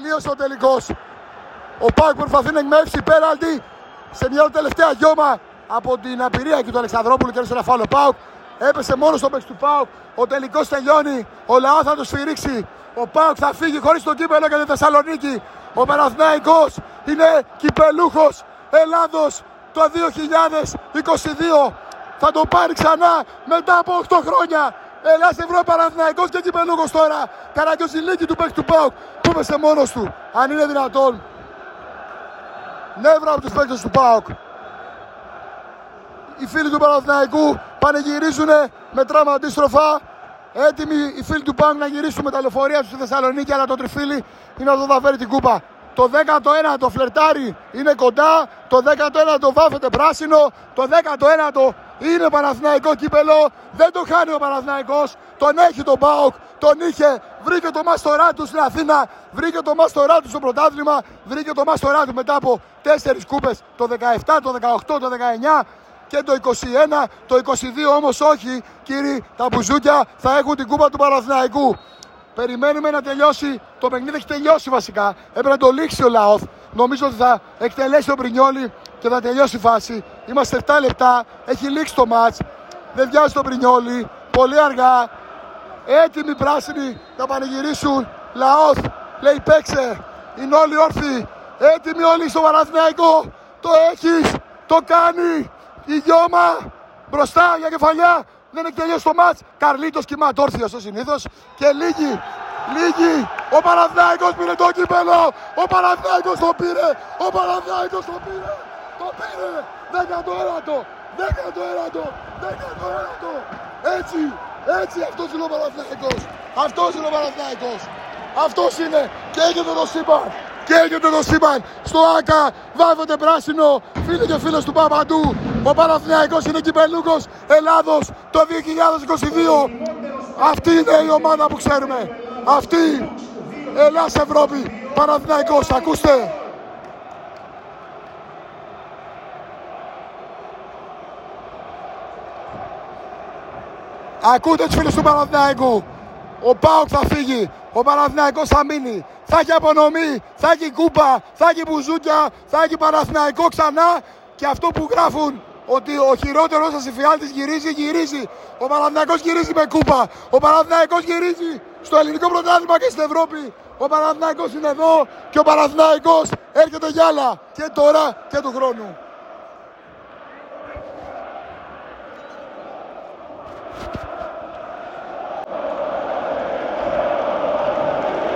τελείωσε ο τελικός. Ο ΠΑΟΚ προσπαθεί να εκμεύσει πέναλτι σε μια τελευταία γιώμα από την απειρία και του Αλεξανδρόπουλου και του Σεναφάλου. ΠΑΟΚ έπεσε μόνο στο παίξι του ΠΑΟΚ. Ο τελικός τελειώνει. Ο λαός θα το σφυρίξει. Ο ΠΑΟΚ θα φύγει χωρίς το κύπελλο για τη Θεσσαλονίκη. Ο Παναθηναϊκός είναι κυπελούχος Ελλάδος το 2022. Θα το πάρει ξανά μετά από 8 χρόνια. Ελλάς Ευρώπη, Παναθηναϊκός και κυπελούχος τώρα. Καραγκιόζηλίκη του παίκτη του ΠΑΟΚ που έπεσε μόνος του. Αν είναι δυνατόν. Νεύρα από τους παίκτες του ΠΑΟΚ. Οι φίλοι του Παναθηναϊκού πανηγυρίζουνε με τράμα αντίστροφα. Έτοιμοι οι φίλοι του ΠΑΟΚ να γυρίσουν με τα λεωφορεία τους στη Θεσσαλονίκη, αλλά το τριφύλι είναι εδώ θα φέρει την κούπα. Το 19ο φλερτάρι είναι κοντά, το 19ο βάφεται πράσινο, το 19ο είναι Παναθηναϊκό κύπελο, δεν το χάνει ο Παναθηναϊκός, τον έχει τον ΠΑΟΚ, τον είχε, βρήκε το μάστορά του στην Αθήνα, βρήκε το μάστορά του στο πρωτάθλημα, βρήκε το μάστορά του μετά από 4 κούπες, το 17, το 18, το 19 και το 21, το 22 όμως όχι, κύριοι, τα μπουζούκια θα έχουν την κούπα του Παναθηναϊκού. Περιμένουμε να τελειώσει, το παιχνίδι έχει τελειώσει βασικά, έπρεπε να το λήξει ο Λαόθ. Νομίζω ότι θα εκτελέσει τον Πρινιόλη και θα τελειώσει η φάση. Είμαστε 7 λεπτά, έχει λήξει το μάτς, δεν βιάζει τον Πρινιόλη, πολύ αργά. Έτοιμοι πράσινοι να πανηγυρίσουν, Λαόθ λέει παίξε, είναι όλοι όρθιοι, έτοιμοι όλοι στο Παναθηναϊκό, το έχεις, το κάνει, η Γιώμα μπροστά για κεφαλιά. Δεν έχει τελειώσει το μάτς. Καρλίτος κοιμάται όρθιος στο συνήθως. Και λίγη. Ο Παναθηναϊκός πήρε το κύπελλο. Ο Παναθηναϊκός το πήρε. Το πήρε. 19ο. 19ο. Έτσι. Αυτός είναι ο Παναθηναϊκός. Αυτός είναι. Και έγινε το σύμπαν. Στο Άκα. Βάβεται πράσινο. Φίλοι και φίλες του Παπαντού. Ο Παναθηναϊκός είναι κυπελούχος Ελλάδος το 2022. Αυτή είναι η ομάδα που ξέρουμε. Αυτή, Ελλάς Ευρώπη, Παναθηναϊκός. Ακούστε. Ακούτε τους φίλους του Παναθηναϊκού. Ο ΠΑΟΚ θα φύγει, ο Παναθηναϊκός θα μείνει. Θα έχει απονομή, θα έχει κούπα, θα έχει μπουζούκια, θα έχει Παναθηναϊκό ξανά. Και αυτό που γράφουν ότι ο χειρότερος σας εφιάλτης γυρίζει. Ο Παναθηναϊκός γυρίζει με κούπα. Ο Παναθηναϊκός γυρίζει στο ελληνικό πρωτάθλημα και στην Ευρώπη. Ο Παναθηναϊκός είναι εδώ και ο Παναθηναϊκός έρχεται για άλλα και τώρα και του χρόνου.